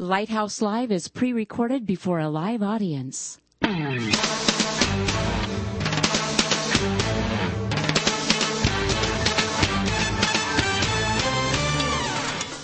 Lighthouse Live is pre-recorded before a live audience.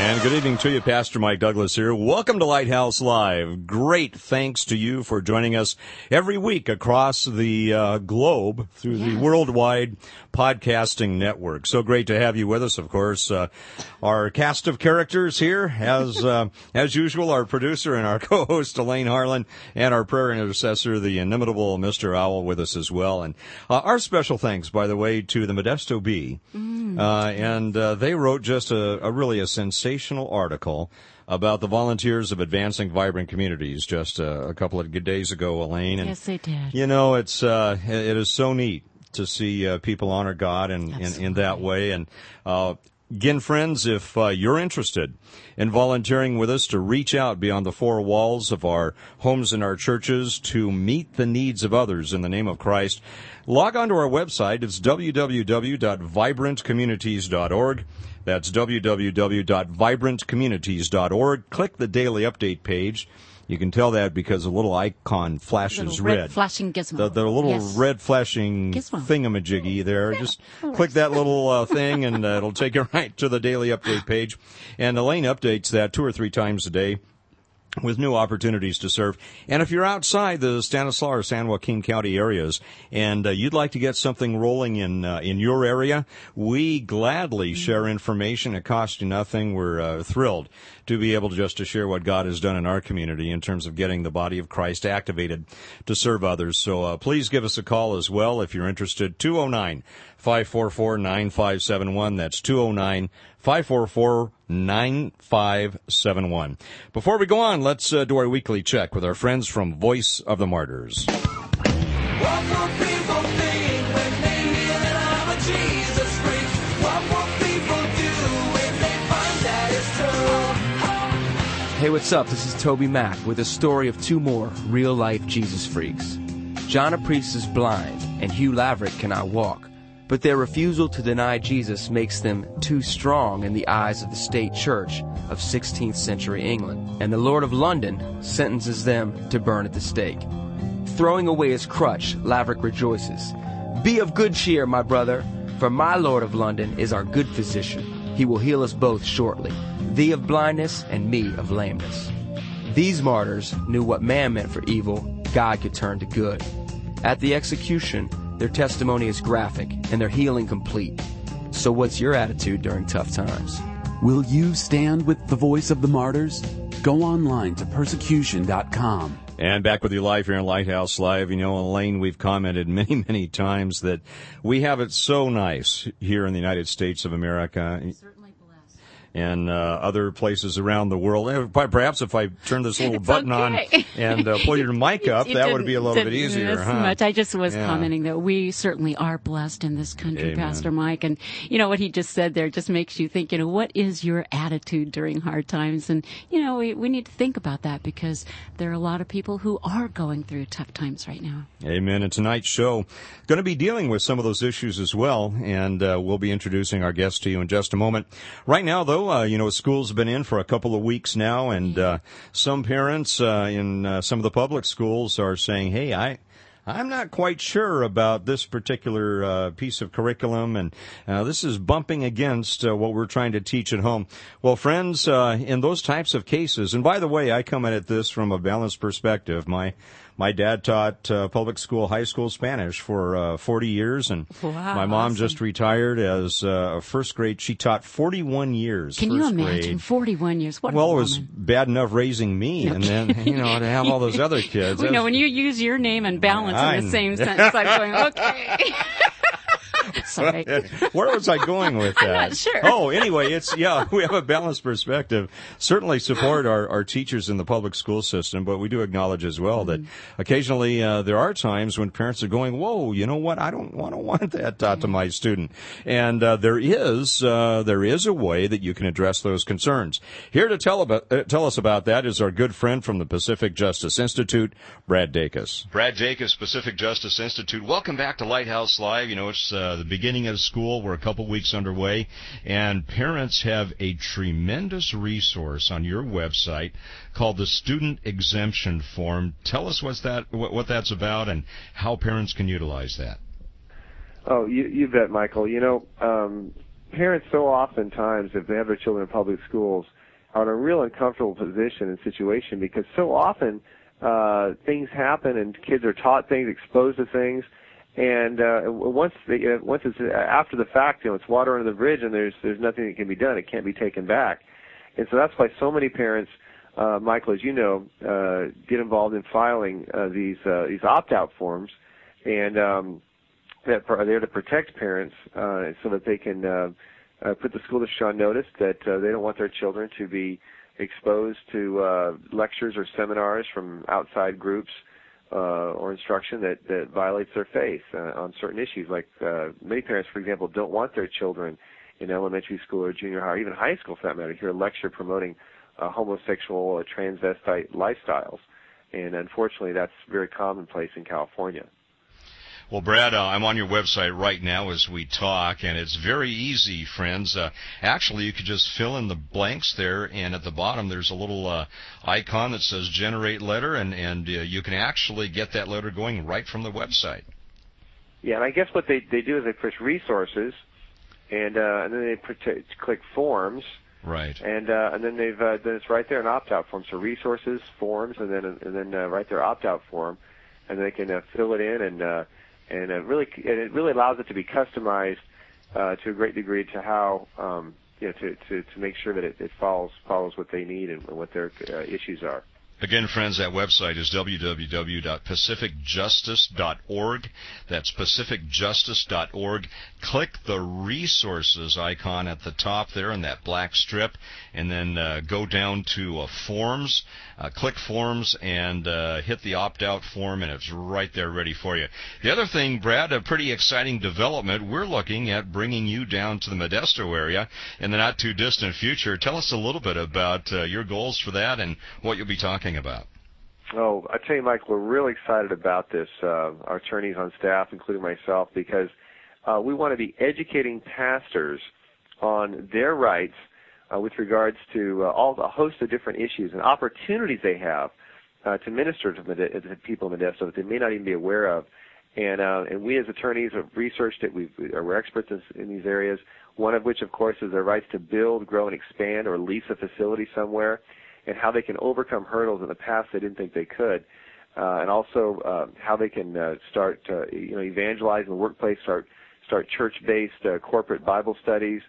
And good evening to you, Pastor Mike Douglas here. Welcome to Lighthouse Live. Great thanks to you for joining us every week across the globe through the Worldwide Podcasting Network. So great to have you with us, of course. Our cast of characters here, as usual, our producer and our co-host, Elaine Harlan, and our prayer intercessor, the inimitable Mr. Owl, with us as well. And our special thanks, by the way, to the Modesto Bee. And they wrote just a really sensational article about the volunteers of Advancing Vibrant Communities just a couple of good days ago, Elaine. And, yes, they did. You know, it is so neat to see people honor God in that way. And again, friends, if you're interested in volunteering with us to reach out beyond the four walls of our homes and our churches to meet the needs of others in the name of Christ, log on to our website. It's www.vibrantcommunities.org. That's www.vibrantcommunities.org. Click the daily update page. You can tell that because a little icon flashes red. Flashing gizmo. The little red flashing gizmo thingamajiggy there. Yeah. Just click that little thing and it'll take you right to the daily update page. And Elaine updates that 2 or 3 times a day with new opportunities to serve. And if you're outside the Stanislaus or San Joaquin County areas and you'd like to get something rolling in your area, we gladly share information. It costs you nothing. We're thrilled to be able to share what God has done in our community in terms of getting the body of Christ activated to serve others. So please give us a call as well if you're interested. 209-544-9571. That's 209-544-9571. Before we go on, let's do our weekly check with our friends from Voice of the Martyrs. Hey, what's up? This is Toby Mac with a story of 2 more real-life Jesus freaks. John Apriest is blind, and Hugh Laverick cannot walk, but their refusal to deny Jesus makes them too strong in the eyes of the state church of 16th century England, and the Lord of London sentences them to burn at the stake. Throwing away his crutch, Laverick rejoices. Be of good cheer, my brother, for my Lord of London is our good physician. He will heal us both shortly, thee of blindness and me of lameness. These martyrs knew what man meant for evil, God could turn to good. At the execution, their testimony is graphic and their healing complete. So what's your attitude during tough times? Will you stand with the Voice of the Martyrs? Go online to persecution.com. And back with you live here in Lighthouse Live. You know, Elaine, we've commented many, many times that we have it so nice here in the United States of America. I'm certainly blessed. And other places around the world. Perhaps if I turn this little button on and pull your mic up, that would be a little bit easier, huh? Much. I just was commenting that we certainly are blessed in this country, Amen. Pastor Mike. And, you know, what he just said there just makes you think, you know, what is your attitude during hard times? And, you know, we need to think about that because there are a lot of people who are going through tough times right now. Amen. And tonight's show going to be dealing with some of those issues as well. And we'll be introducing our guest to you in just a moment. Right now, though, you know, school's been in for a couple of weeks now, and some parents in some of the public schools are saying, hey, I'm not quite sure about this particular piece of curriculum, and this is bumping against what we're trying to teach at home. Well, friends, in those types of cases, and by the way, I come at this from a balanced perspective. My My dad taught public school, high school Spanish for 40 years, and my mom just retired as first grade. She taught 41 years. Can you imagine 41 years? What a woman. It was bad enough raising me, and then to have all those other kids. You know, when you use your name and balance in the same sentence, I'm going, okay. Sorry. Where was I going with that? I'm not sure. Oh, anyway, we have a balanced perspective. Certainly support our teachers in the public school system, but we do acknowledge as well that occasionally there are times when parents are going, whoa, you know what? I don't want that taught to my student. And there is a way that you can address those concerns. Here to tell us about that is our good friend from the Pacific Justice Institute, Brad Dacus. Brad Dacus, Pacific Justice Institute. Welcome back to Lighthouse Live. You know, it's the beginning of school. We're a couple weeks underway, and parents have a tremendous resource on your website called the Student Exemption Form. Tell us what that's about and how parents can utilize that. Oh, you bet, Michael. You know, parents so oftentimes, if they have their children in public schools, are in a real uncomfortable position and situation because so often things happen and kids are taught things, exposed to things. And once it's after the fact, you know, it's water under the bridge, and there's nothing that can be done. It can't be taken back, and so that's why so many parents, Michael, as you know, get involved in filing these opt-out forms, and that are there to protect parents so that they can put the school district on notice that they don't want their children to be exposed to lectures or seminars from outside groups. Or instruction that violates their faith on certain issues. Like many parents, for example, don't want their children in elementary school or junior high or even high school, for that matter, hear a lecture promoting homosexual or transvestite lifestyles. And unfortunately, that's very commonplace in California. Well, Brad, I'm on your website right now as we talk, and it's very easy, friends. Actually, you could just fill in the blanks there, and at the bottom there's a little icon that says Generate Letter, and you can actually get that letter going right from the website. Yeah, and I guess what they do is they push Resources, and then they click Forms. Right. And then then it's right there an opt-out form. So Resources, Forms, and then right there opt-out form, and they can fill it in and it really allows it to be customized to a great degree to how to make sure that it follows what they need and what their issues are. Again, friends, that website is www.pacificjustice.org. That's pacificjustice.org. Click the Resources icon at the top there in that black strip, and then go down to Forms. Click Forms and hit the opt-out form, and it's right there ready for you. The other thing, Brad, a pretty exciting development. We're looking at bringing you down to the Modesto area in the not-too-distant future. Tell us a little bit about your goals for that and what you'll be talking about. Oh, I tell you, Mike, we're really excited about this, our attorneys on staff, including myself, because we want to be educating pastors on their rights with regards to all the host of different issues and opportunities they have to minister to the people in Modesto that they may not even be aware of. And we as attorneys have researched it. We're experts in these areas, one of which, of course, is their rights to build, grow, and expand or lease a facility somewhere, and how they can overcome hurdles in the past they didn't think they could, and also how they can start evangelize in the workplace, start church-based corporate Bible studies.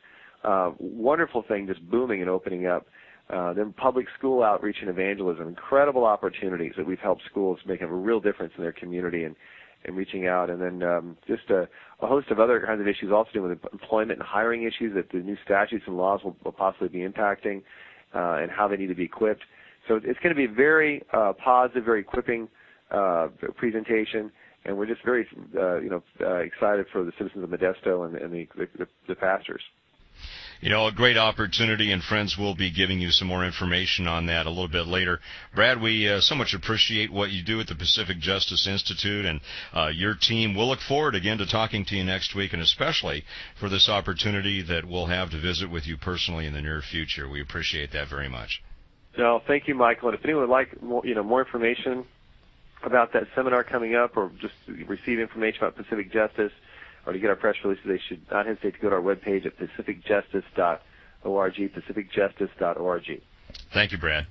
Wonderful thing just booming and opening up. Then public school outreach and evangelism, incredible opportunities that we've helped schools make a real difference in their community and reaching out. And then just a host of other kinds of issues also dealing with employment and hiring issues that the new statutes and laws will possibly be impacting. And how they need to be equipped. So it's going to be a very positive, very equipping presentation, and we're just very excited for the citizens of Modesto and the pastors. You know, a great opportunity, and friends, we'll be giving you some more information on that a little bit later. Brad, we so much appreciate what you do at the Pacific Justice Institute and your team. We'll look forward again to talking to you next week, and especially for this opportunity that we'll have to visit with you personally in the near future. We appreciate that very much. No, thank you, Michael. And if anyone would like more information about that seminar coming up or just receive information about Pacific Justice, or to get our press releases, they should not hesitate to go to our webpage at pacificjustice.org, pacificjustice.org. Thank you, Brad.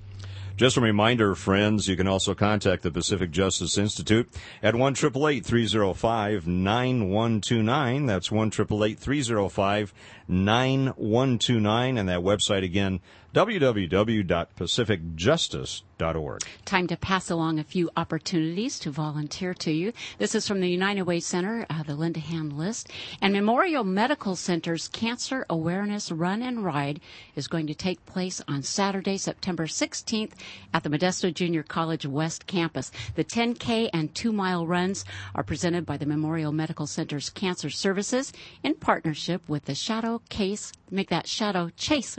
Just a reminder, friends, you can also contact the Pacific Justice Institute at 1-888-305-9129. That's 1-888-305-9129. And that website again, www.pacificjustice.org. Time to pass along a few opportunities to volunteer to you. This is from the United Way Center, the Lindahan list. And Memorial Medical Center's Cancer Awareness Run and Ride is going to take place on Saturday, September 16th at the Modesto Junior College West Campus. The 10K and 2-mile runs are presented by the Memorial Medical Center's Cancer Services in partnership with the Shadow Chase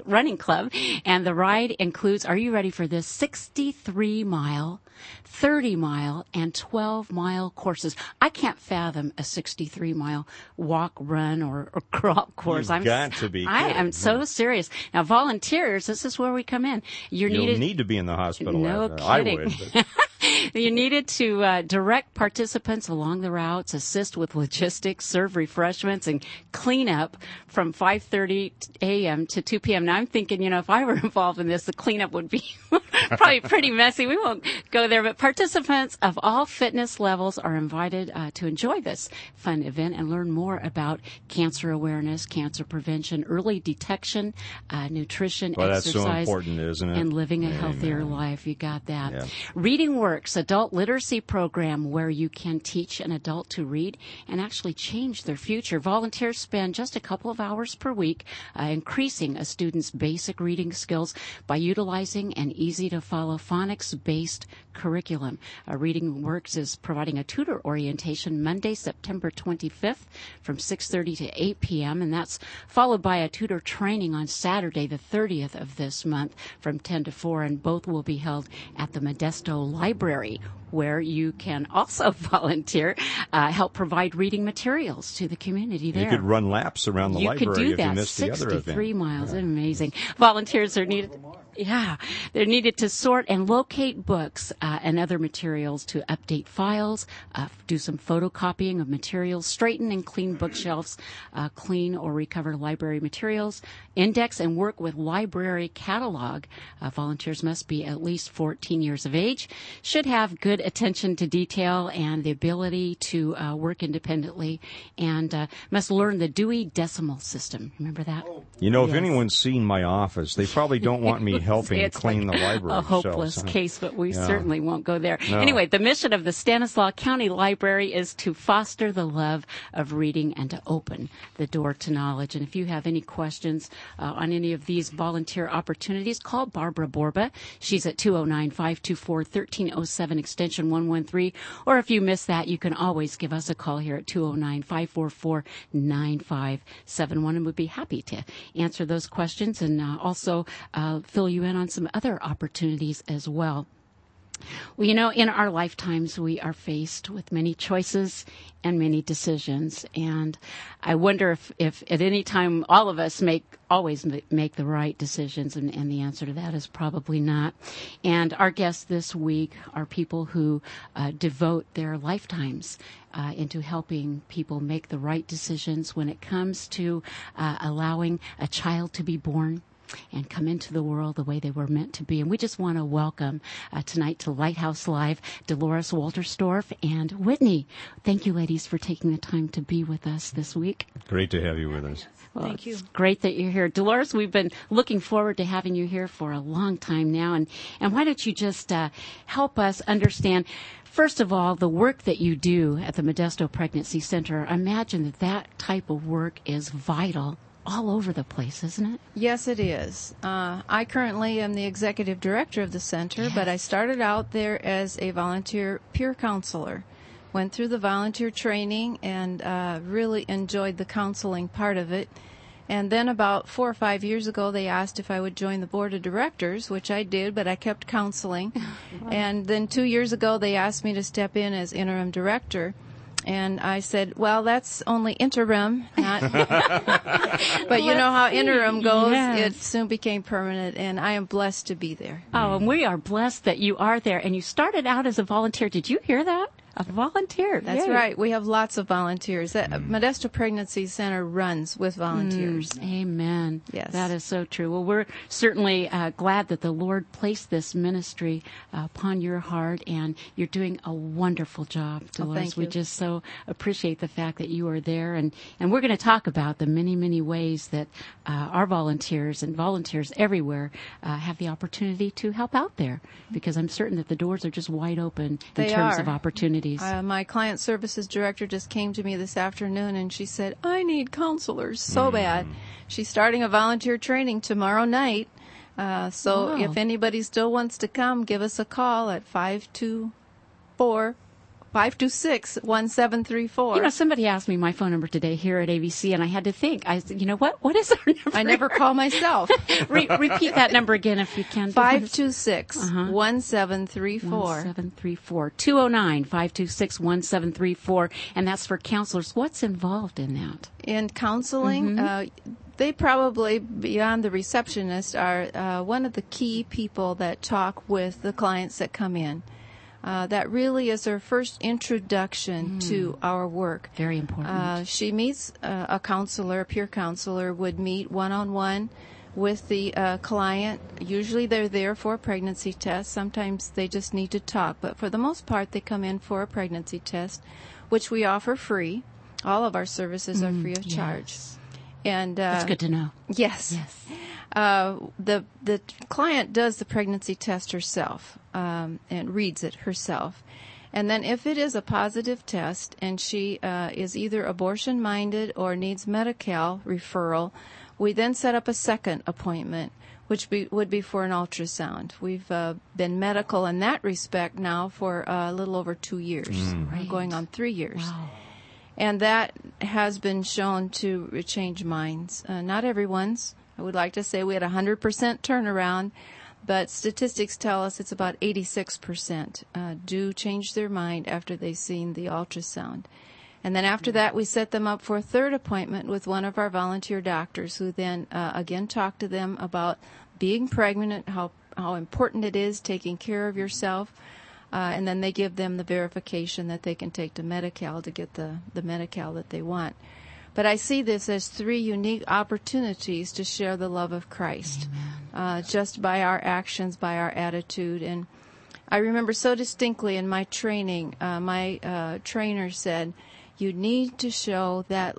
Running Club. And the ride includes, are you ready for this, 63-mile, 30-mile, and 12-mile courses. I can't fathom a 63-mile walk, run, or crawl course. You've got to be kidding. I am so serious. Now, volunteers, this is where we come in. You'll need to be in the hospital. No kidding. I would. You're needed to direct participants along the routes, assist with logistics, serve refreshments, and clean up from 5:30 a.m. to 2 p.m. Now, I'm thinking, if I were involved in this, the cleanup would be probably pretty messy. We won't go there, but participants of all fitness levels are invited to enjoy this fun event and learn more about cancer awareness, cancer prevention, early detection, nutrition, exercise, that's so important, isn't it? And living a healthier life. You got that. Yeah. Reading Works, adult literacy program where you can teach an adult to read and actually change their future. Volunteers spend just a couple of hours per week increasing a student's basic reading skills by utilizing an easy-to-follow phonics-based curriculum. Reading Works is providing a tutor orientation Monday, September 25th from 6:30 to 8 p.m., and that's followed by a tutor training on Saturday, the 30th of this month from 10 to 4, and both will be held at the Modesto Library, where you can also volunteer, help provide reading materials to the community there. You could run laps around the library if you missed the other event. 63 miles, amazing. Volunteers are needed. Yeah, they're needed to sort and locate books and other materials, to update files, do some photocopying of materials, straighten and clean bookshelves, clean or recover library materials, index and work with library catalog. Volunteers must be at least 14 years of age, should have good attention to detail and the ability to work independently, and must learn the Dewey Decimal System. Remember that? Yes. If anyone's seen my office, they probably don't want me helping clean the library. A hopeless case, but we certainly won't go there. No. Anyway, the mission of the Stanislaus County Library is to foster the love of reading and to open the door to knowledge. And if you have any questions on any of these volunteer opportunities, call Barbara Borba. She's at 209-524-1307, extension 113. Or if you miss that, you can always give us a call here at 209-544-9571, and we'd be happy to answer those questions and also fill you in on some other opportunities as well. Well, in our lifetimes, we are faced with many choices and many decisions. And I wonder if at any time all of us always make the right decisions. And the answer to that is probably not. And our guests this week are people who devote their lifetimes into helping people make the right decisions when it comes to allowing a child to be born and come into the world the way they were meant to be. And we just want to welcome tonight to Lighthouse Live, Dolores Wolterstorff and Whitney. Thank you, ladies, for taking the time to be with us this week. Great to have you with us. Well, thank you. It's great that you're here. Dolores, we've been looking forward to having you here for a long time now. And why don't you just help us understand, first of all, the work that you do at the Modesto Pregnancy Center. I imagine that type of work is vital all over the place, isn't it? Yes, it is. I currently am the executive director of the center, yes, but I started out there as a volunteer peer counselor, went through the volunteer training, and really enjoyed the counseling part of it. And then about 4 or 5 years ago, they asked if I would join the board of directors, which I did, but I kept counseling. Wow. And then 2 years ago, they asked me to step in as interim director. And I said, well, that's only interim, not but you know how interim goes. Yes. It soon became permanent, and I am blessed to be there. Oh, and we are blessed that you are there. And you started out as a volunteer. Did you hear that? A volunteer. That's yay. Right. We have lots of volunteers. Modesto Pregnancy Center runs with volunteers. Amen. Yes. That is so true. Well, we're certainly glad that the Lord placed this ministry upon your heart, and you're doing a wonderful job, Dolores. Oh, thank you. We just so appreciate the fact that you are there, and we're going to talk about the many, many ways that our volunteers and volunteers everywhere have the opportunity to help out there, because I'm certain that the doors are just wide open in terms of opportunities. My client services director just came to me this afternoon, and she said, I need counselors so bad. She's starting a volunteer training tomorrow night. So if anybody still wants to come, give us a call at 526-1734. You know, somebody asked me my phone number today here at ABC, and I had to think. I said, you know what? What is our number? I never call myself. Repeat that number again if you can. 526-1734. 1734. 209-526-1734. And that's for counselors. What's involved in that? In counseling, they probably, beyond the receptionist, are one of the key people that talk with the clients that come in. That really is her first introduction to our work. Very important. She meets a counselor, a peer counselor would meet one-on-one with the client. Usually they're there for a pregnancy test. Sometimes they just need to talk. But for the most part, they come in for a pregnancy test, which we offer free. All of our services are free of charge. And that's good to know. Yes. The client does the pregnancy test herself and reads it herself. And then if it is a positive test and she is either abortion-minded or needs Medi-Cal referral, we then set up a second appointment, which would be for an ultrasound. We've been medical in that respect now for a little over 2 years, going on 3 years. Wow. And that has been shown to change minds. Not everyone's. I would like to say we had 100% turnaround, but statistics tell us it's about 86% do change their mind after they've seen the ultrasound. And then after that, we set them up for a third appointment with one of our volunteer doctors who then, again, talked to them about being pregnant, how important it is, taking care of yourself. And then they give them the verification that they can take to Medi-Cal to get the Medi-Cal that they want. But I see this as three unique opportunities to share the love of Christ, just by our actions, by our attitude. And I remember so distinctly in my training, my trainer said, you need to show that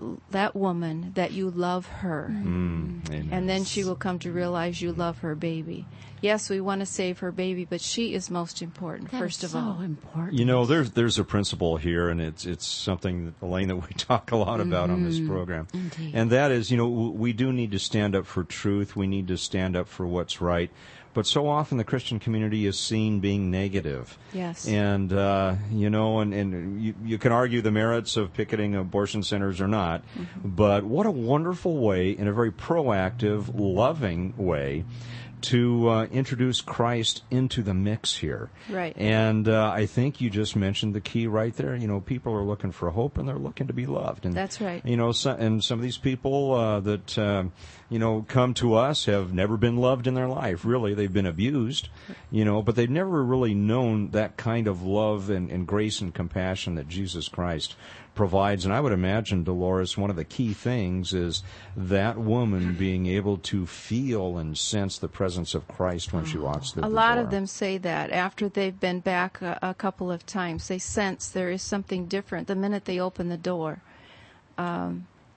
woman that you love her, and then she will come to realize you love her baby. Yes, we want to save her baby, but she is most important, first of all. So important. You know, there's a principle here, and it's something, Elaine, that we talk a lot about on this program. Indeed. And that is, you know, we do need to stand up for truth. We need to stand up for what's right. But so often the Christian community is seen being negative. Yes. And, you know, and you can argue the merits of picketing abortion centers or not, but what a wonderful way, in a very proactive, loving way, to introduce Christ into the mix here. Right. And I think you just mentioned the key right there. You know, people are looking for hope, and they're looking to be loved. And, that's right. You know, and some of these people that, you know, come to us have never been loved in their life. Really, they've been abused, you know, but they've never really known that kind of love and grace and compassion that Jesus Christ provides. And I would imagine, Dolores, one of the key things is that woman being able to feel and sense the presence of Christ when she walks through the door. A lot of them say that after they've been back a couple of times, they sense there is something different the minute they open the door.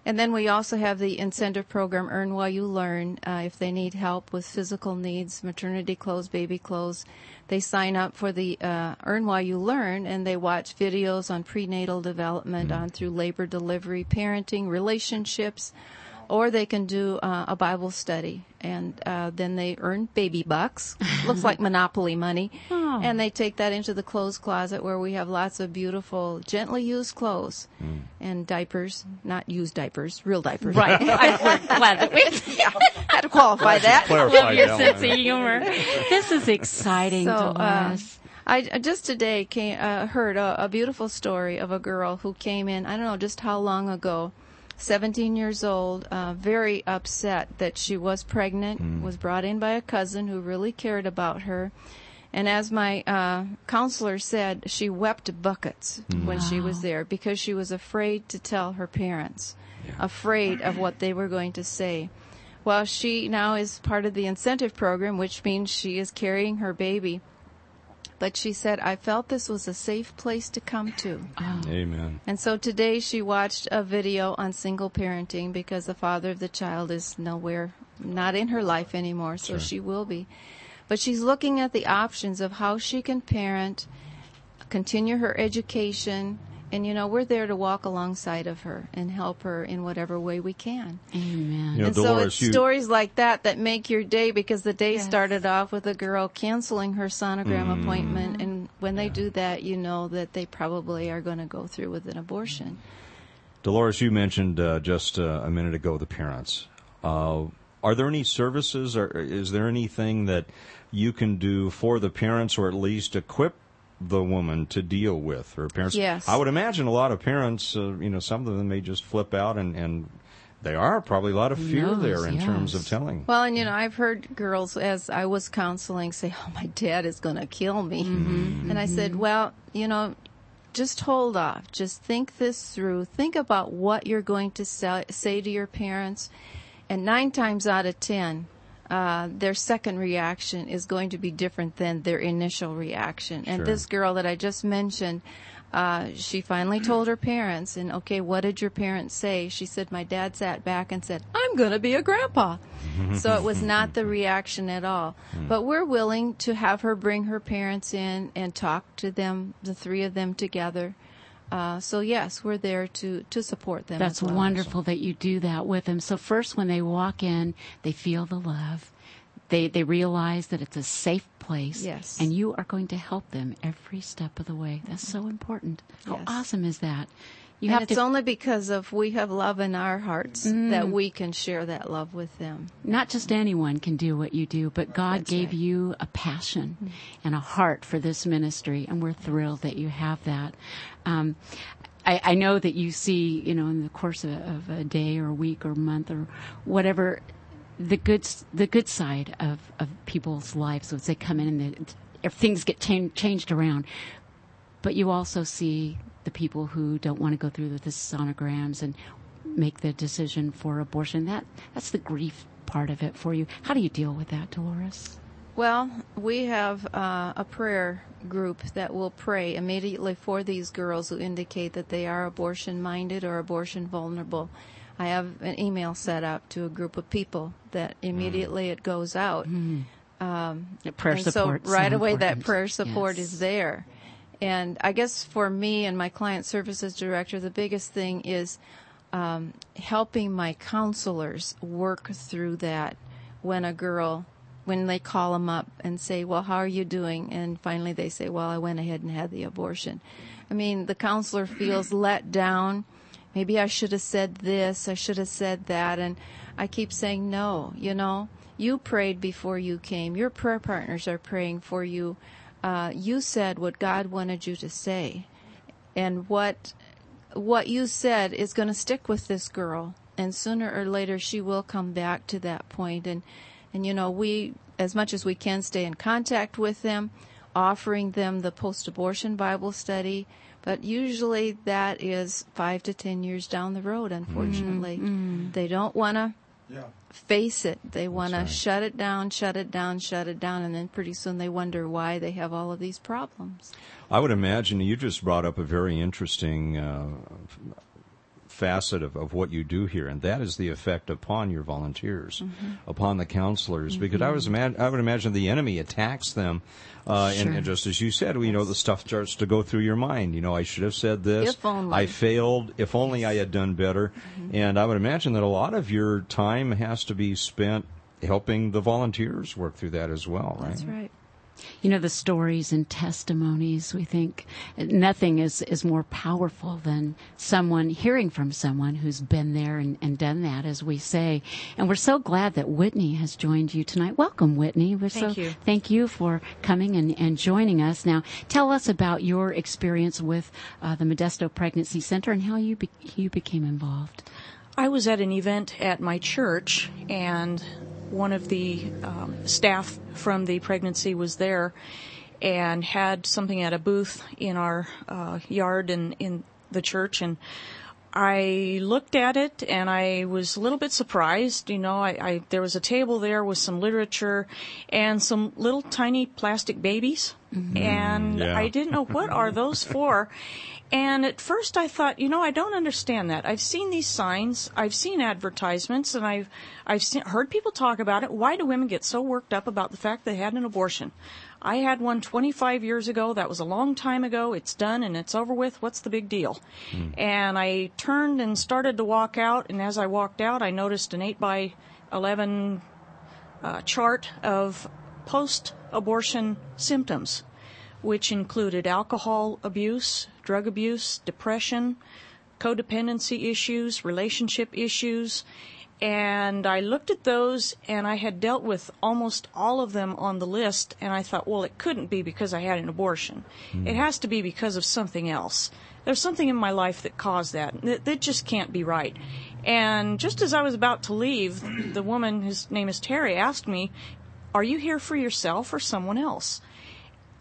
And then we also have the incentive program, Earn While You Learn. If they need help with physical needs, maternity clothes, baby clothes, they sign up for the Earn While You Learn, and they watch videos on prenatal development, on through labor, delivery, parenting, relationships, or they can do a Bible study. And then they earn baby bucks, looks like Monopoly money, and they take that into the clothes closet where we have lots of beautiful, gently used clothes and diapers, not used diapers, real diapers. Right. I'm glad that we had to qualify that. Clarify your sense of humor. This is exciting to us. I just today heard a beautiful story of a girl who came in, I don't know just how long ago, 17 years old, very upset that she was pregnant, was brought in by a cousin who really cared about her, And as my counselor said, she wept buckets when she was there because she was afraid to tell her parents, afraid of what they were going to say. Well, she now is part of the incentive program, which means she is carrying her baby. But she said, I felt this was a safe place to come to. Oh. Amen. And so today she watched a video on single parenting because the father of the child is nowhere, not in her life anymore, so she will be. But she's looking at the options of how she can parent, continue her education, and, you know, we're there to walk alongside of her and help her in whatever way we can. Amen. You know, and Dolores, so it's stories like that that make your day, because the day started off with a girl canceling her sonogram appointment, and when they do that, you know that they probably are going to go through with an abortion. Dolores, you mentioned just a minute ago the parents. Are there any services, or is there anything that you can do for the parents, or at least equip the woman to deal with her parents? Yes. I would imagine a lot of parents, you know, some of them may just flip out, and there are probably a lot of fear there in terms of telling. Well, and, you know, I've heard girls, as I was counseling, say, oh, my dad is going to kill me. And I said, well, you know, just hold off. Just think this through. Think about what you're going to say to your parents. And 9 times out of 10... their second reaction is going to be different than their initial reaction. And this girl that I just mentioned, she finally told her parents, and, okay, what did your parents say? She said, my dad sat back and said, I'm going to be a grandpa. So it was not the reaction at all. But we're willing to have her bring her parents in and talk to them, the three of them together. So, yes, we're there to support them. That's wonderful that you do that with them. So first, when they walk in, they feel the love. They realize that it's a safe place. Yes. And you are going to help them every step of the way. That's so important. How awesome is that? It's only because of we have love in our hearts that we can share that love with them. Not just anyone can do what you do, but God gave you a passion and a heart for this ministry, and we're thrilled that you have that. I know that you see, you know, in the course of a day or a week or month or whatever, the good side of people's lives as they come in, and if things get changed around. But you also see the people who don't want to go through the sonograms and make the decision for abortion. That's the grief part of it for you. How do you deal with that, Dolores? Well, we have a prayer group that will pray immediately for these girls who indicate that they are abortion-minded or abortion-vulnerable. I have an email set up to a group of people that immediately it goes out. Prayer support. So right away that prayer support is there. And I guess for me and my client services director, the biggest thing is helping my counselors work through that when they call them up and say, well, how are you doing? And finally they say, well, I went ahead and had the abortion. I mean, the counselor feels let down. Maybe I should have said this, I should have said that. And I keep saying, no, you know, you prayed before you came. Your prayer partners are praying for you. You said what God wanted you to say, and what you said is going to stick with this girl, and sooner or later she will come back to that point. And you know, we, as much as we can, stay in contact with them, offering them the post-abortion Bible study, but usually that is 5 to 10 years down the road, unfortunately. They don't want to face it. They want to shut it down, and then pretty soon they wonder why they have all of these problems. I would imagine you just brought up a very interesting facet of what you do here, and that is the effect upon your volunteers, upon the counselors, because I would imagine the enemy attacks them, and just as you said, you know, the stuff starts to go through your mind. You know, I should have said this. If only. I failed. If only I had done better. And I would imagine that a lot of your time has to be spent helping the volunteers work through that as well, right? That's right. You know, the stories and testimonies, we think nothing is more powerful than someone hearing from someone who's been there and done that, as we say. And we're so glad that Whitney has joined you tonight. Welcome, Whitney. Thank you for coming and joining us. Now, tell us about your experience with the Modesto Pregnancy Center and how you became involved. I was at an event at my church, and one of the staff from the pregnancy was there, and had something at a booth in our yard in the church, and I looked at it and I was a little bit surprised. You know, I there was a table there with some literature and some little tiny plastic babies. Mm-hmm. And yeah. I didn't know what are those for. And at first I thought, you know, I don't understand that. I've seen these signs, I've seen advertisements, and I've heard people talk about it. Why do women get so worked up about the fact they had an abortion? I had one 25 years ago. That was a long time ago. It's done and it's over with. What's the big deal? Mm. And I turned and started to walk out, and as I walked out, I noticed an 8x11 chart of post-abortion symptoms, which included alcohol abuse, drug abuse, depression, codependency issues, relationship issues. And I looked at those, and I had dealt with almost all of them on the list, and I thought, well, it couldn't be because I had an abortion. Mm. It has to be because of something else. There's something in my life that caused that. That just can't be right. And just as I was about to leave, the woman, whose name is Terry, asked me, "Are you here for yourself or someone else?"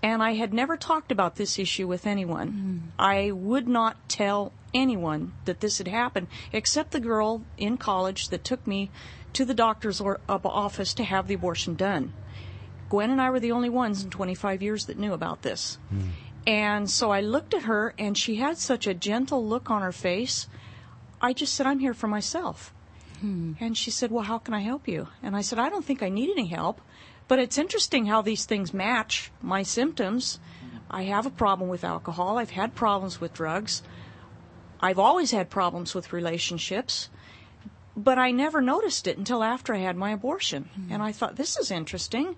And I had never talked about this issue with anyone. Mm. I would not tell anyone that this had happened, except the girl in college that took me to the doctor's office to have the abortion done. Gwen and I were the only ones in 25 years that knew about this. Mm. And so I looked at her, and she had such a gentle look on her face. I just said, "I'm here for myself." Mm. And she said, "Well, how can I help you?" And I said, "I don't think I need any help, but it's interesting how these things match my symptoms. I have a problem with alcohol. I've had problems with drugs. I've always had problems with relationships, but I never noticed it until after I had my abortion." Mm-hmm. And I thought, this is interesting.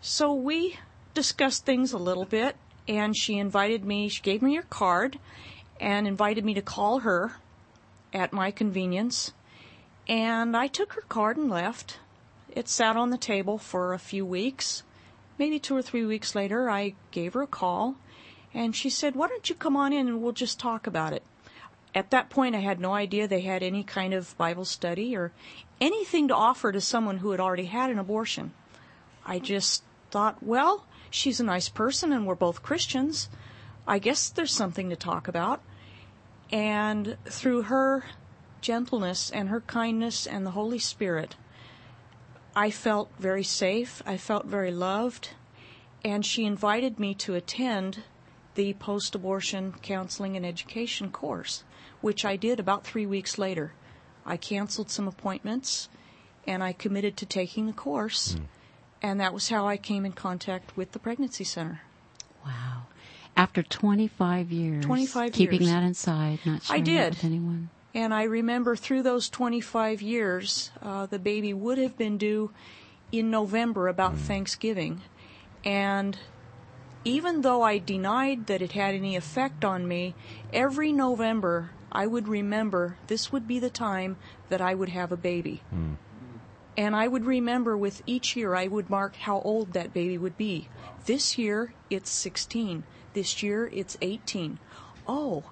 So we discussed things a little bit, and she gave me her card and invited me to call her at my convenience. And I took her card and left. It sat on the table for a few weeks. Maybe 2 or 3 weeks later, I gave her a call, and she said, "Why don't you come on in and we'll just talk about it?" At that point, I had no idea they had any kind of Bible study or anything to offer to someone who had already had an abortion. I just thought, well, she's a nice person and we're both Christians. I guess there's something to talk about. And through her gentleness and her kindness and the Holy Spirit, I felt very safe. I felt very loved. And she invited me to attend the post-abortion counseling and education course, which I did about 3 weeks later. I canceled some appointments, and I committed to taking the course, and that was how I came in contact with the pregnancy center. Wow. After 25 years. 25 years. Keeping that inside, not sharing it with anyone. And I remember through those 25 years, the baby would have been due in November, about Thanksgiving, and even though I denied that it had any effect on me, every November I would remember this would be the time that I would have a baby. Mm. And I would remember with each year I would mark how old that baby would be. This year it's 16. This year it's 18. Oh,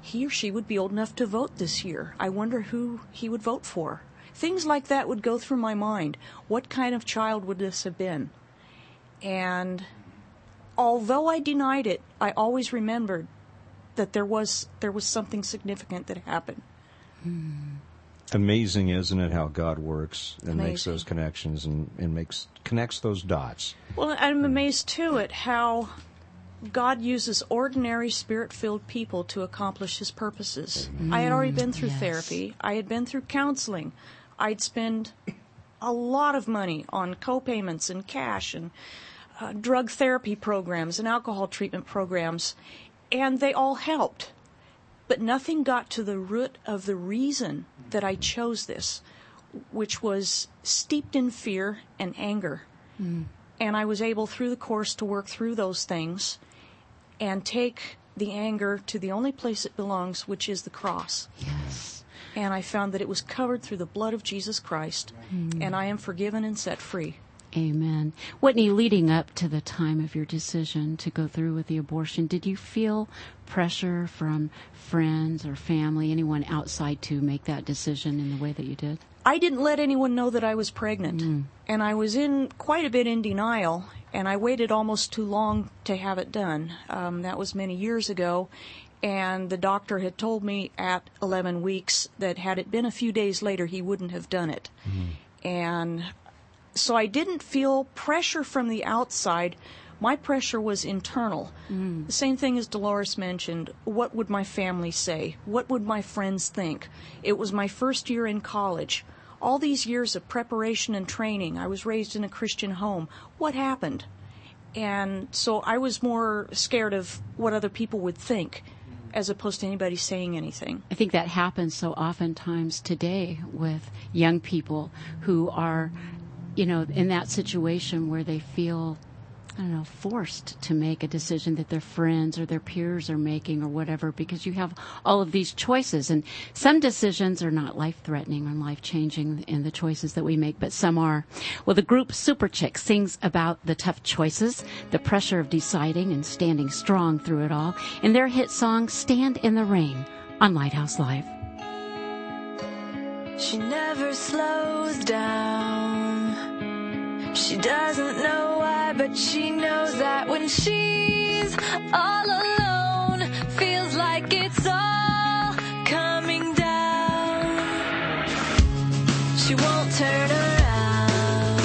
he or she would be old enough to vote this year. I wonder who he would vote for. Things like that would go through my mind. What kind of child would this have been? And although I denied it, I always remembered that there was something significant that happened. Amazing, isn't it, how God works and makes those connections and connects those dots. Well, I'm amazed, too, at how God uses ordinary, spirit-filled people to accomplish his purposes. Mm. I had already been through therapy. I had been through counseling. I'd spend a lot of money on co-payments and cash and drug therapy programs and alcohol treatment programs, and they all helped. But nothing got to the root of the reason that I chose this, which was steeped in fear and anger. Mm. And I was able through the course to work through those things and take the anger to the only place it belongs, which is the cross. Yes. And I found that it was covered through the blood of Jesus Christ, and I am forgiven and set free. Amen. Whitney, leading up to the time of your decision to go through with the abortion, did you feel pressure from friends or family, anyone outside, to make that decision in the way that you did? I didn't let anyone know that I was pregnant, and I was in quite a bit in denial, and I waited almost too long to have it done. That was many years ago, and the doctor had told me at 11 weeks that had it been a few days later, he wouldn't have done it. Mm-hmm. And so I didn't feel pressure from the outside. My pressure was internal. Mm. The same thing as Dolores mentioned. What would my family say? What would my friends think? It was my first year in college. All these years of preparation and training. I was raised in a Christian home. What happened? And so I was more scared of what other people would think as opposed to anybody saying anything. I think that happens so oftentimes today with young people who are, you know, in that situation where they feel, I don't know, forced to make a decision that their friends or their peers are making or whatever, because you have all of these choices. And some decisions are not life-threatening and life-changing in the choices that we make, but some are. Well, the group Superchick sings about the tough choices, the pressure of deciding and standing strong through it all, in their hit song, Stand in the Rain, on Lighthouse Live. She never slows down. She doesn't know why, but she knows that when she's all alone, feels like it's all coming down. She won't turn around.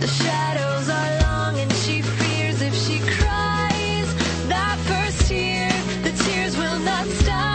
The shadows are long and she fears if she cries that first tear, the tears will not stop.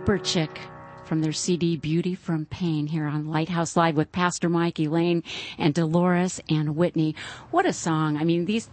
Superchick from their CD Beauty from Pain here on Lighthouse Live with Pastor Mike, Elaine, and Dolores and Whitney. What a song. I mean, these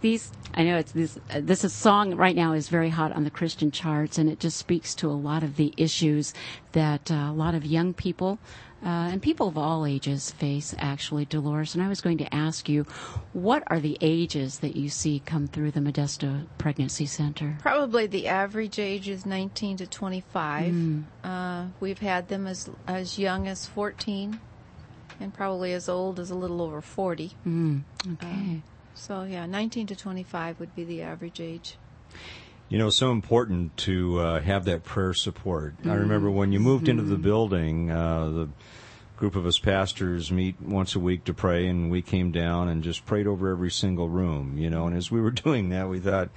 I know it's this is song right now is very hot on the Christian charts, and it just speaks to a lot of the issues that a lot of young people and people of all ages face, actually, Dolores. And I was going to ask you, what are the ages that you see come through the Modesto Pregnancy Center? Probably the average age is 19 to 25. Mm. We've had them as young as 14 and probably as old as a little over 40. Mm. Okay. So, yeah, 19 to 25 would be the average age. You know, so important to have that prayer support. Mm-hmm. I remember when you moved into the building, the group of us pastors meet once a week to pray, and we came down and just prayed over every single room, you know. And as we were doing that, we thought,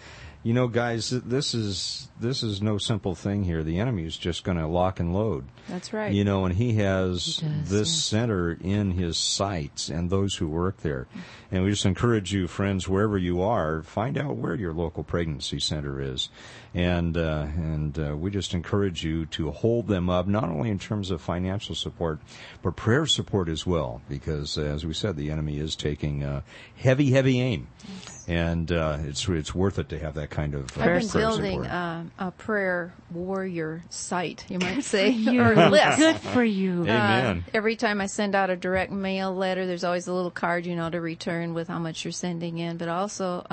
you know, guys, this is no simple thing here. The enemy is just going to lock and load. That's right. You know, and he does, this center in his sights and those who work there. And we just encourage you, friends, wherever you are, find out where your local pregnancy center is. And we just encourage you to hold them up, not only in terms of financial support, but prayer support as well, because as we said, the enemy is taking heavy aim, and it's worth it to have that kind of prayer support. I've been building a prayer warrior site, you might say, your list. Good for you. Amen. Every time I send out a direct mail letter, there's always a little card, you know, to return with how much you're sending in, but also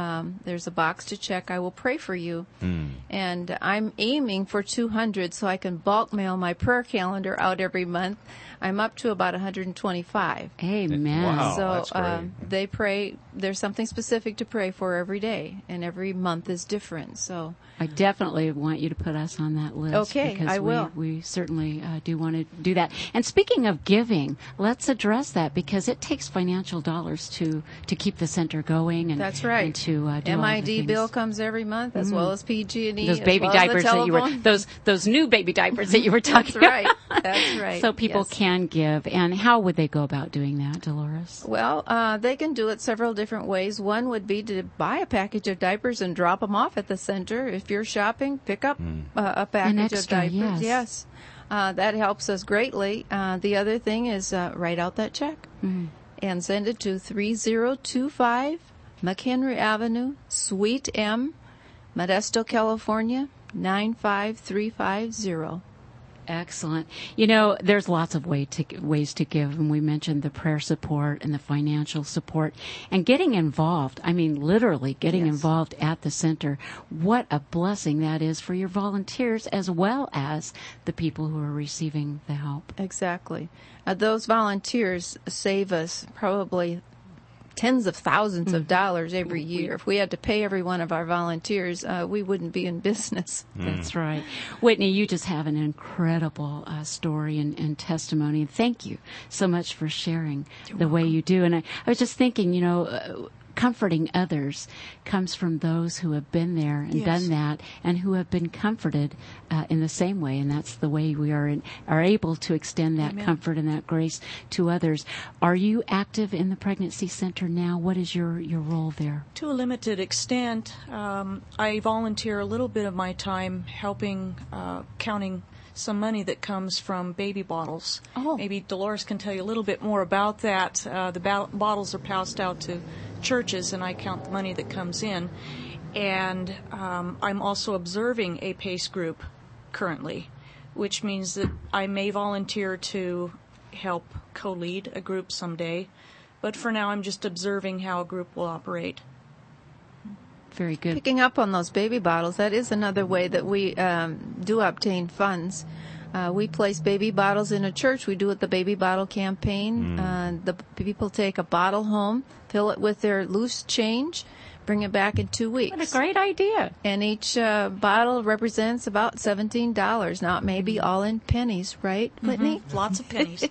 there's a box to check. I will pray for you. Mm. And I'm aiming for 200 so I can bulk mail my prayer calendar out every month. I'm up to about 125. Amen. Wow, so that's great. They pray. There's something specific to pray for every day, and every month is different. So I definitely want you to put us on that list. Okay, I will. We certainly do want to do that. And speaking of giving, let's address that, because it takes financial dollars to keep the center going. And that's right. And to do MID bill comes every month, as well as PG&E. Those baby diapers that you were those new baby diapers that you were talking about. That's right. That's right. So people can give. And how would they go about doing that, Dolores? Well, they can do it several different ways. One would be to buy a package of diapers and drop them off at the center. If you're shopping, pick up a package of diapers. Yes. That helps us greatly. The other thing is write out that check and send it to 3025 McHenry Avenue, Suite M, Modesto, California, 95350. Excellent. You know, there's lots of ways to give, and we mentioned the prayer support and the financial support and getting involved. I mean, literally getting involved at the center. What a blessing that is for your volunteers as well as the people who are receiving the help. Exactly. Those volunteers save us probably tens of thousands of dollars every year. If we had to pay every one of our volunteers, we wouldn't be in business. That's right. Whitney, you just have an incredible story and testimony. Thank you so much for sharing way you do. And I was just thinking, you know, comforting others comes from those who have been there and done that, and who have been comforted in the same way. And that's the way we are able to extend that comfort and that grace to others. Are you active in the pregnancy center now? What is your role there? To a limited extent, I volunteer a little bit of my time helping counting some money that comes from baby bottles. Oh. Maybe Dolores can tell you a little bit more about that. The bottles are passed out to churches, and I count the money that comes in. And I'm also observing a PACE group currently, which means that I may volunteer to help co-lead a group someday. But for now, I'm just observing how a group will operate. Very good. Picking up on those baby bottles, that is another way that we do obtain funds. We place baby bottles in a church. We do it the baby bottle campaign. The people take a bottle home, fill it with their loose change, bring it back in 2 weeks. What a great idea. And each bottle represents about $17. Now, it may be all in pennies, right, Whitney? Lots of pennies.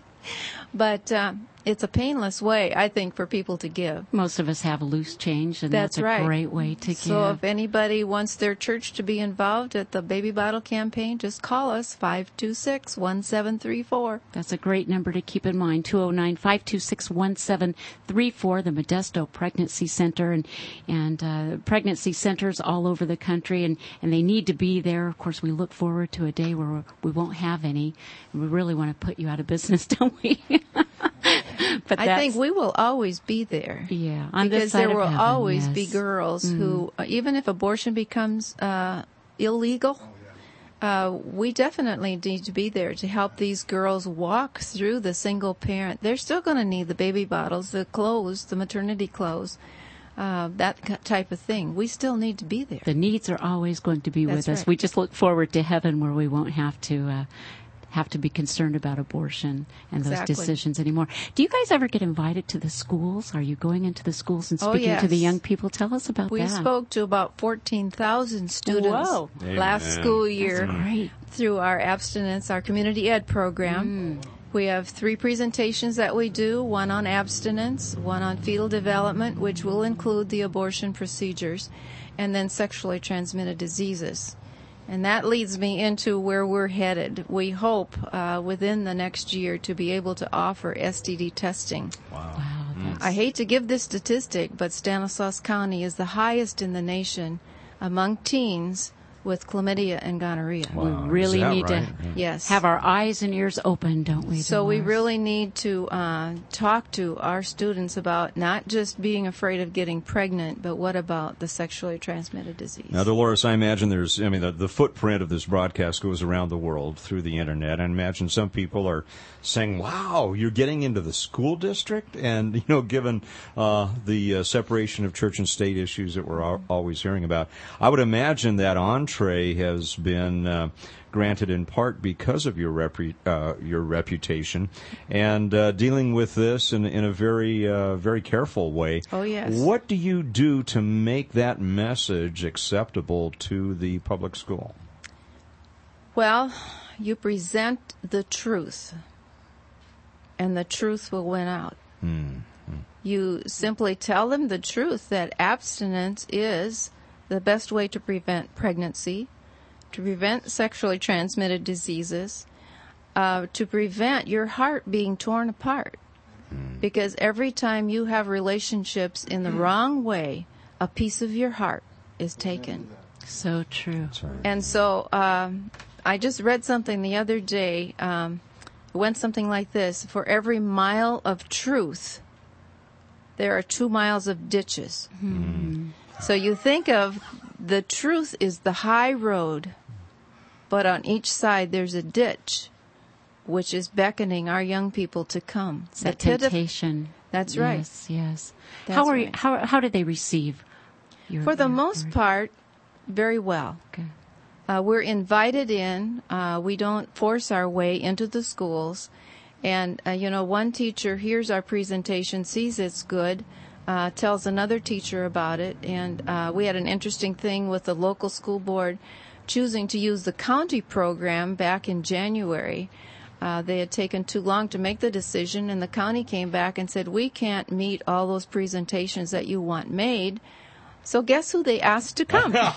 But it's a painless way, I think, for people to give. Most of us have loose change, and that's a great way to give. So if anybody wants their church to be involved at the Baby Bottle Campaign, just call us, 526-1734. That's a great number to keep in mind, 209-526-1734, the Modesto Pregnancy Center, and pregnancy centers all over the country, and they need to be there. Of course, we look forward to a day where we won't have any, and we really want to put you out of business, don't we? But I think we will always be there. Yeah, on this side of heaven, because there will always be girls who, even if abortion becomes illegal, we definitely need to be there to help these girls walk through the single parent. They're still going to need the baby bottles, the clothes, the maternity clothes. That type of thing. We still need to be there. The needs are always going to be with us. We just look forward to heaven where we won't have to have to be concerned about abortion and those decisions anymore. Do you guys ever get invited to the schools? Are you going into the schools and speaking to the young people? Tell us about that. We spoke to about 14,000 students last school year through our abstinence, our community ed program. Mm. We have three presentations that we do, one on abstinence, one on fetal development, which will include the abortion procedures, and then sexually transmitted diseases. And that leads me into where we're headed. We hope within the next year to be able to offer STD testing. Wow. I hate to give this statistic, but Stanislaus County is the highest in the nation among teens with chlamydia and gonorrhea. Wow. We really need to have our eyes and ears open, don't we? So we really need to talk to our students about not just being afraid of getting pregnant, but what about the sexually transmitted disease? Now, Dolores, I imagine there's, I mean, the footprint of this broadcast goes around the world through the internet. I imagine some people are saying, wow, you're getting into the school district? And, you know, given the separation of church and state issues that we're always hearing about, I would imagine that has been granted in part because of your reputation and dealing with this in a very, very careful way. Oh, yes. What do you do to make that message acceptable to the public school? Well, you present the truth, and the truth will win out. Mm-hmm. You simply tell them the truth, that abstinence is the best way to prevent pregnancy, to prevent sexually transmitted diseases, to prevent your heart being torn apart. Mm. Because every time you have relationships in the wrong way, a piece of your heart is taken. So true. Right. And so I just read something the other day. It went something like this. For every mile of truth, there are 2 miles of ditches. Mm. So you think of the truth is the high road, but on each side there's a ditch, which is beckoning our young people to come. It's that temptation. That's right. Yes, yes. How did they receive your For the most part, very well. Okay. We're invited in. We don't force our way into the schools. And, you know, one teacher hears our presentation, sees it's good, tells another teacher about it, and we had an interesting thing with the local school board choosing to use the county program back in January. They had taken too long to make the decision, and the county came back and said, we can't meet all those presentations that you want made. So guess who they asked to come? Amen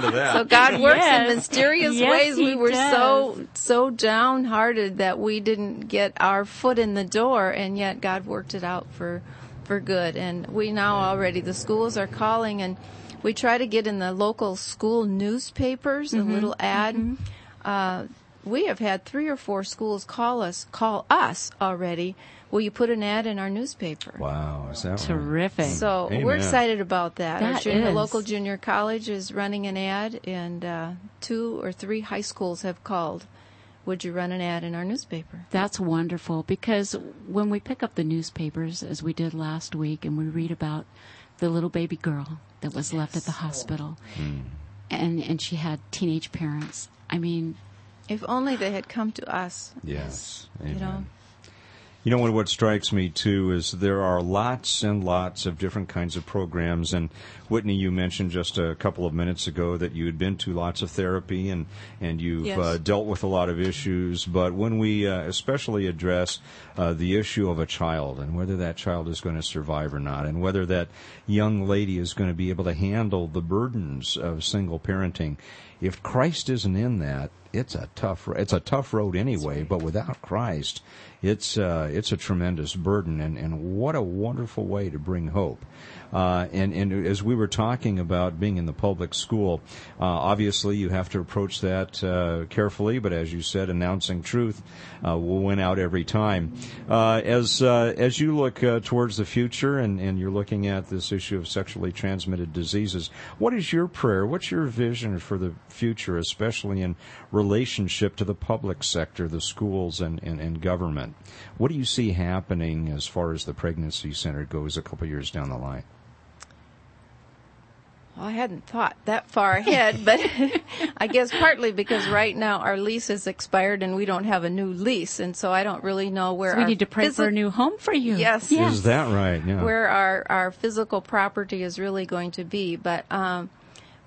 to that. So God works in mysterious ways. We were so downhearted that we didn't get our foot in the door, and yet God worked it out for good. And we now already, the schools are calling, and we try to get in the local school newspapers, a little ad. Mm-hmm. We have had 3 or 4 schools call us already. Will you put an ad in our newspaper? Wow, is that terrific? Right? So we're excited about that. Our local junior college is running an ad, and 2 or 3 high schools have called. Would you run an ad in our newspaper? That's wonderful, because when we pick up the newspapers, as we did last week, and we read about the little baby girl that was left at the hospital, and she had teenage parents. I mean, if only they had come to us. Yes. Amen. You know, what strikes me, too, is there are lots and lots of different kinds of programs. And, Whitney, you mentioned just a couple of minutes ago that you had been to lots of therapy and you've dealt with a lot of issues. But when we especially address the issue of a child and whether that child is going to survive or not, and whether that young lady is going to be able to handle the burdens of single parenting, if Christ isn't in that, it's a tough road anyway, but without Christ, it's a tremendous burden, and what a wonderful way to bring hope. And as we were talking about being in the public school, obviously you have to approach that carefully, but as you said, announcing truth will win out every time. As you look towards the future and you're looking at this issue of sexually transmitted diseases, what is your prayer? What's your vision for the future, especially in relationship to the public sector, the schools, and government? What do you see happening as far as the pregnancy center goes a couple years down the line? I hadn't thought that far ahead, but I guess partly because right now our lease is expired and we don't have a new lease, and so I don't really know where. So we need to pray for a new home for you. Yes, yes. Is that right? Yeah. Where our physical property is really going to be, but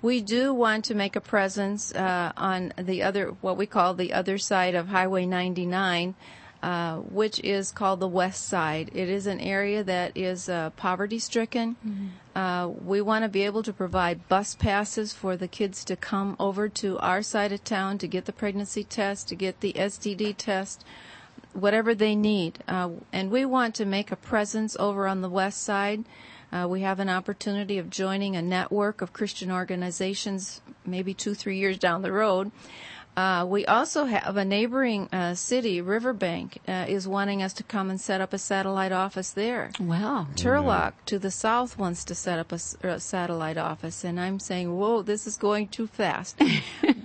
we do want to make a presence on the other, what we call the other side of Highway 99. Which is called the West Side. It is an area that is poverty-stricken. Mm-hmm. We want to be able to provide bus passes for the kids to come over to our side of town to get the pregnancy test, to get the STD test, whatever they need. And we want to make a presence over on the West Side. We have an opportunity of joining a network of Christian organizations maybe 2-3 years down the road. We also have a neighboring city, Riverbank, is wanting us to come and set up a satellite office there. Wow. Turlock to the south wants to set up a satellite office, and I'm saying, whoa, this is going too fast.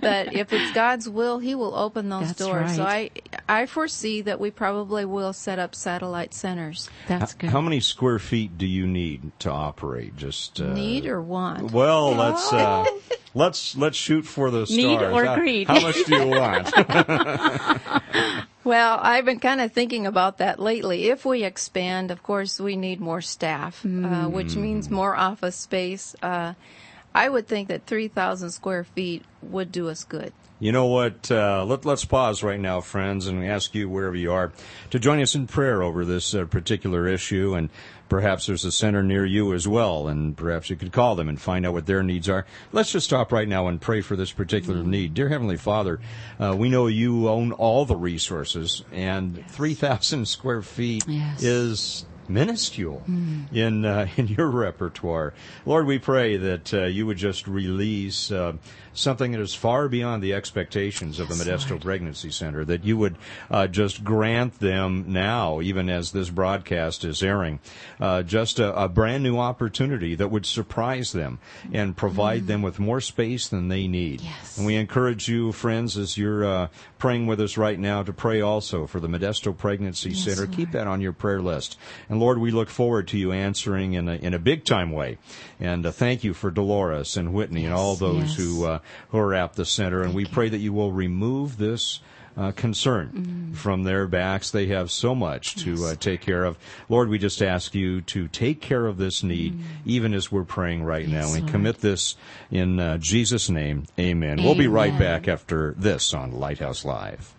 But if it's God's will, he will open those doors. Right. So I foresee that we probably will set up satellite centers. That's good. How many square feet do you need to operate? Just need or want? Well, let's... Let's shoot for the stars. Need or greed. How much do you want? Well, I've been kind of thinking about that lately. If we expand, of course, we need more staff, which means more office space. I would think that 3,000 square feet would do us good. You know what? Let's pause right now, friends, and ask you wherever you are to join us in prayer over this particular issue. And perhaps there's a center near you as well, and perhaps you could call them and find out what their needs are. Let's just stop right now and pray for this particular need. Dear Heavenly Father, we know you own all the resources, and 3,000 square feet is... minuscule in your repertoire. Lord, we pray that you would just release something that is far beyond the expectations of the Modesto Pregnancy Center, that you would just grant them now, even as this broadcast is airing, just a brand new opportunity that would surprise them and provide them with more space than they need. Yes. And we encourage you, friends, as you're praying with us right now, to pray also for the Modesto Pregnancy Center. Lord. Keep that on your prayer list. And, Lord, we look forward to you answering in a big-time way. And thank you for Dolores and Whitney and all those who are at the center. And we pray that you will remove this concern from their backs. They have so much to take care of. Lord, we just ask you to take care of this need, even as we're praying right now. And commit this in Jesus' name. Amen. We'll be right back after this on Lighthouse Live.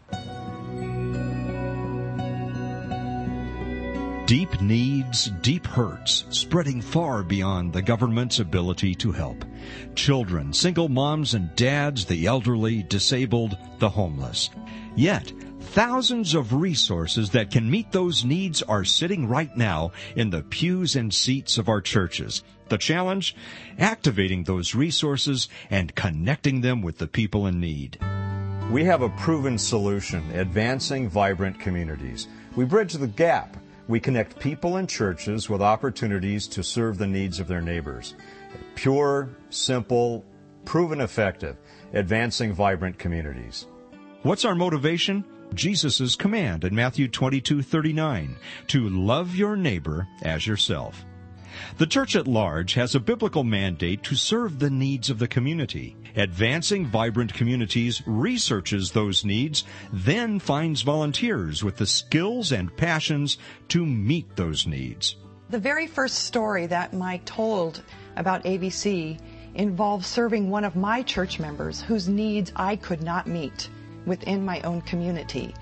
Deep needs, deep hurts, spreading far beyond the government's ability to help. Children, single moms and dads, the elderly, disabled, the homeless. Yet, thousands of resources that can meet those needs are sitting right now in the pews and seats of our churches. The challenge? Activating those resources and connecting them with the people in need. We have a proven solution, advancing vibrant communities. We bridge the gap. We connect people and churches with opportunities to serve the needs of their neighbors. Pure, simple, proven effective, advancing vibrant communities. What's our motivation? Jesus' command in Matthew 22:39, to love your neighbor as yourself. The church at large has a biblical mandate to serve the needs of the community. Advancing Vibrant Communities researches those needs, then finds volunteers with the skills and passions to meet those needs. The very first story that Mike told about ABC involved serving one of my church members whose needs I could not meet within my own community.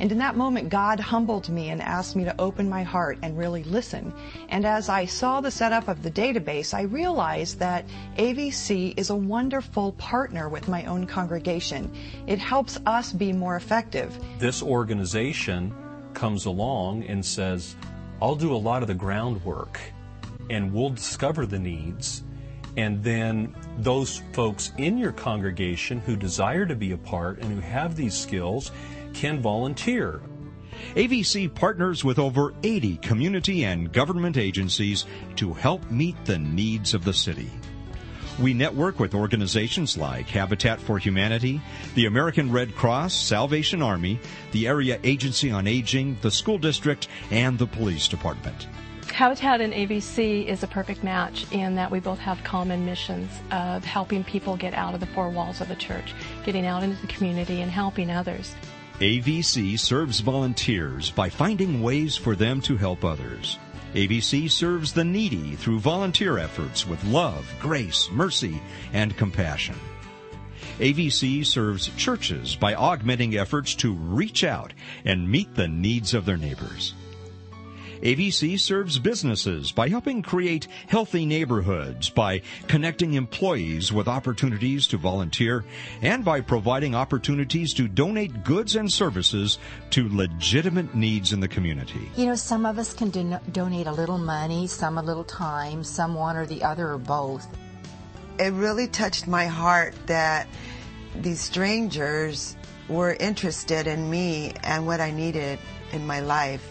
And in that moment, God humbled me and asked me to open my heart and really listen. And as I saw the setup of the database, I realized that AVC is a wonderful partner with my own congregation. It helps us be more effective. This organization comes along and says, I'll do a lot of the groundwork, and we'll discover the needs. And then those folks in your congregation who desire to be a part and who have these skills can volunteer. AVC partners with over 80 community and government agencies to help meet the needs of the city. We network with organizations like Habitat for Humanity, the American Red Cross, Salvation Army, the Area Agency on Aging, the school district, and the police department. Habitat and ABC is a perfect match in that we both have common missions of helping people get out of the four walls of the church, getting out into the community and helping others. ABC serves volunteers by finding ways for them to help others. ABC serves the needy through volunteer efforts with love, grace, mercy, and compassion. ABC serves churches by augmenting efforts to reach out and meet the needs of their neighbors. ABC serves businesses by helping create healthy neighborhoods, by connecting employees with opportunities to volunteer, and by providing opportunities to donate goods and services to legitimate needs in the community. You know, some of us can donate a little money, some a little time, some one or the other or both. It really touched my heart that these strangers were interested in me and what I needed in my life.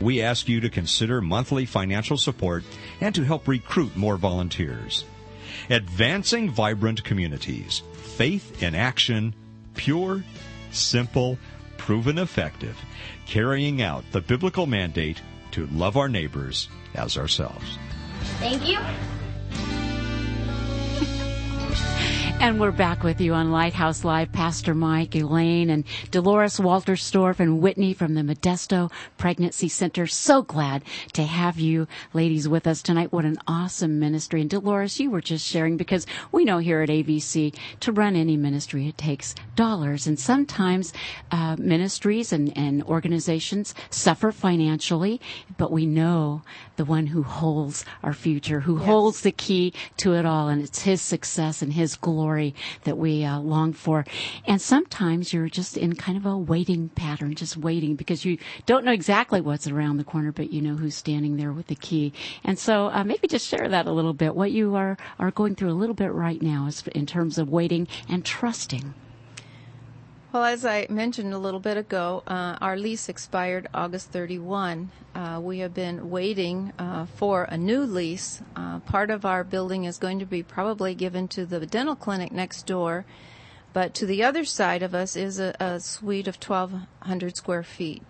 We ask you to consider monthly financial support and to help recruit more volunteers. Advancing Vibrant Communities. Faith in action. Pure, simple, proven effective. Carrying out the biblical mandate to love our neighbors as ourselves. Thank you. And we're back with you on Lighthouse Live. Pastor Mike, Elaine, and Dolores Wolterstorff and Whitney from the Modesto Pregnancy Center. So glad to have you ladies with us tonight. What an awesome ministry. And Dolores, you were just sharing, because we know here at ABC, to run any ministry, it takes dollars. And sometimes ministries and organizations suffer financially, but we know the one who holds our future, who holds the key to it all, and it's his success and his glory that we long for. And sometimes you're just in kind of a waiting pattern, just waiting, because you don't know exactly what's around the corner, but you know who's standing there with the key. And so maybe just share that a little bit, what you are going through a little bit right now is in terms of waiting and trusting. Well, as I mentioned a little bit ago, our lease expired August 31. We have been waiting for a new lease. Part of our building is going to be probably given to the dental clinic next door, but to the other side of us is a suite of 1,200 square feet.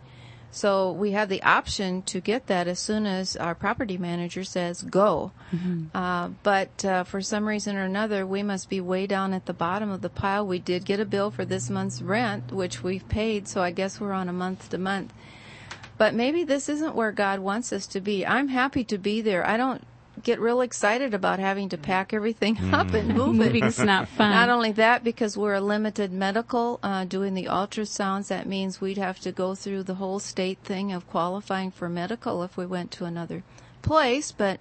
So we have the option to get that as soon as our property manager says go. Mm-hmm. But for some reason or another, we must be way down at the bottom of the pile. We did get a bill for this month's rent, which we've paid, so I guess we're on a month-to-month. But maybe this isn't where God wants us to be. I'm happy to be there. I don't get real excited about having to pack everything up and move it. It's not fun. Not only that, because we're a limited medical, doing the ultrasounds, that means we'd have to go through the whole state thing of qualifying for medical if we went to another place. But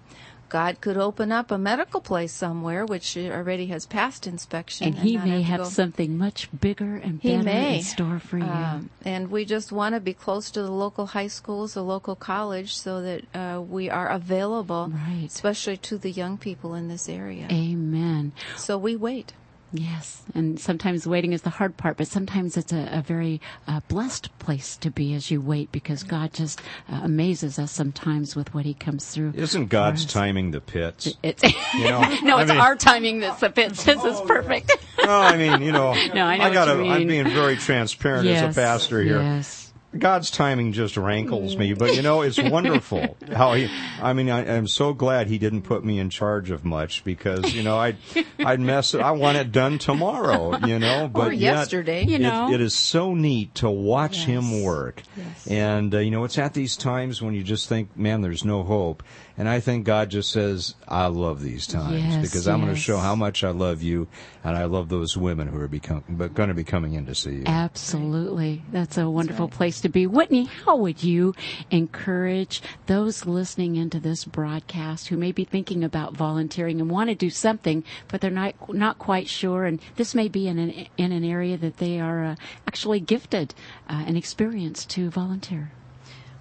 God could open up a medical place somewhere, which already has passed inspection. And he may have something much bigger and better in store for you. And we just want to be close to the local high schools, the local college, so that we are available, especially to the young people in this area. Amen. So we wait. Yes, and sometimes waiting is the hard part, but sometimes it's a very blessed place to be as you wait, because God just amazes us sometimes with what he comes through. Isn't God's timing the pits? It's our timing that's the pits. This is perfect. No, I mean, you know, I'm being very transparent as a pastor here. Yes. God's timing just rankles me, but you know, it's wonderful how I'm so glad he didn't put me in charge of much, because you know, I'd mess it. I want it done tomorrow, you know, but or yesterday, you know, it is so neat to watch him work. Yes. And you know, it's at these times when you just think, man, there's no hope. And I think God just says, I love these times, because I'm going to show how much I love you, and I love those women who are going to be coming in to see you. Absolutely. That's a wonderful place to be. Whitney, how would you encourage those listening into this broadcast who may be thinking about volunteering and want to do something, but they're not quite sure, and this may be in an area that they are actually gifted and experienced to volunteer?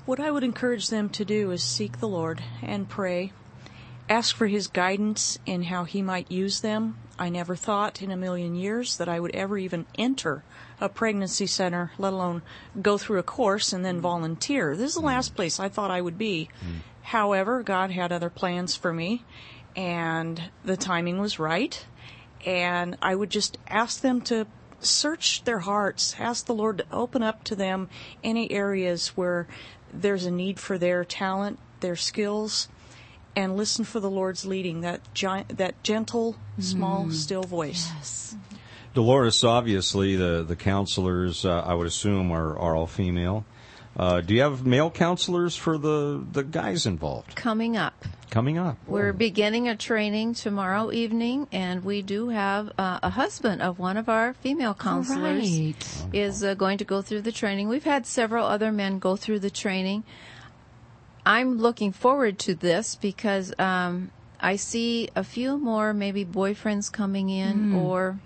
What I would encourage them to do is seek the Lord and pray ask for his guidance in how he might use them. I never thought in a million years that I would ever even enter a pregnancy center, let alone go through a course and then volunteer. This is the last place I thought I would be. However, God had other plans for me, and the timing was right. And I would just ask them to search their hearts, ask the Lord to open up to them any areas where there's a need for their talent, their skills, and listen for the Lord's leading, that gentle, small, still voice. Yes. Dolores, obviously, the counselors, I would assume, are all female. Do you have male counselors for the guys involved? Coming up. We're beginning a training tomorrow evening, and we do have a husband of one of our female counselors. Right. Is going to go through the training. We've had several other men go through the training. I'm looking forward to this because I see a few more maybe boyfriends coming in, or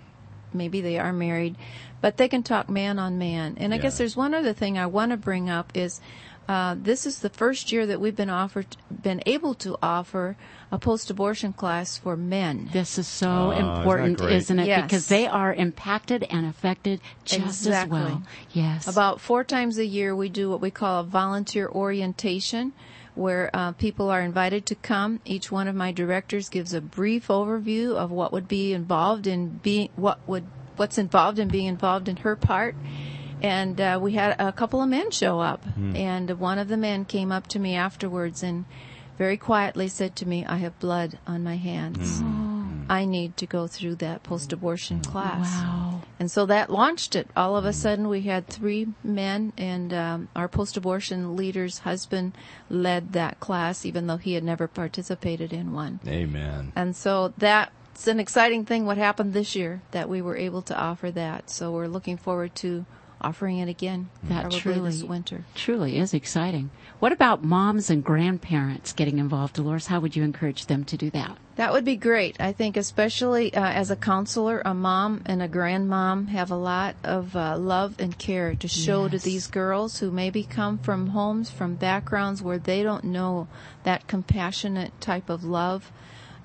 maybe they are married, but they can talk man on man. And I guess there's one other thing I want to bring up is this is the first year that we've been able to offer a post-abortion class for men. This is so important, isn't it? Yes. Because they are impacted and affected just as well. Yes. About 4 times a year we do what we call a volunteer orientation, where people are invited to come. Each one of my directors gives a brief overview of what would be involved in being, what's involved in being involved in her part. And we had a couple of men show up, and one of the men came up to me afterwards and very quietly said to me, "I have blood on my hands. I need to go through that post-abortion class." Wow. And so that launched it. All of a sudden, we had 3 men, and our post-abortion leader's husband led that class, even though he had never participated in one. Amen. And so that's an exciting thing, what happened this year, that we were able to offer that. So we're looking forward to offering it again, that truly this winter. Truly is exciting. What about moms and grandparents getting involved, Dolores? How would you encourage them to do that? That would be great. I think especially as a counselor, a mom and a grandmom have a lot of love and care to show to these girls who maybe come from homes, from backgrounds where they don't know that compassionate type of love.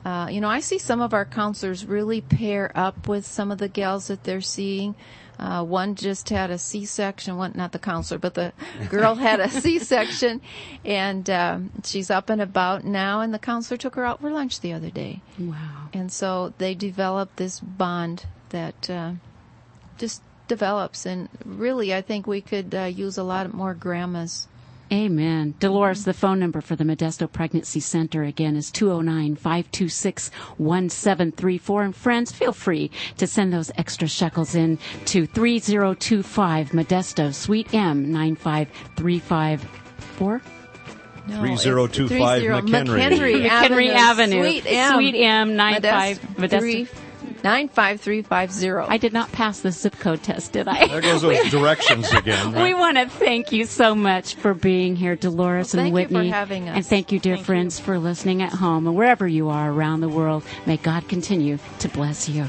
I see some of our counselors really pair up with some of the gals that they're seeing. One just had a C-section. One, not the counselor, but the girl had a C-section, and she's up and about now, and the counselor took her out for lunch the other day. Wow. And so they developed this bond that just develops, and really I think we could use a lot more grandmas. Amen. Dolores, the phone number for the Modesto Pregnancy Center, again, is 209-526-1734. And friends, feel free to send those extra shekels in to 3025 Modesto, Suite M, 95354. 3025 McHenry Avenue. Suite M 95 Modesto. 95350. I did not pass the zip code test, did I? There goes those directions again. Right? We want to thank you so much for being here, Dolores and Whitney. Thank you for having us. And thank you, dear friends, for listening at home and wherever you are around the world. May God continue to bless you.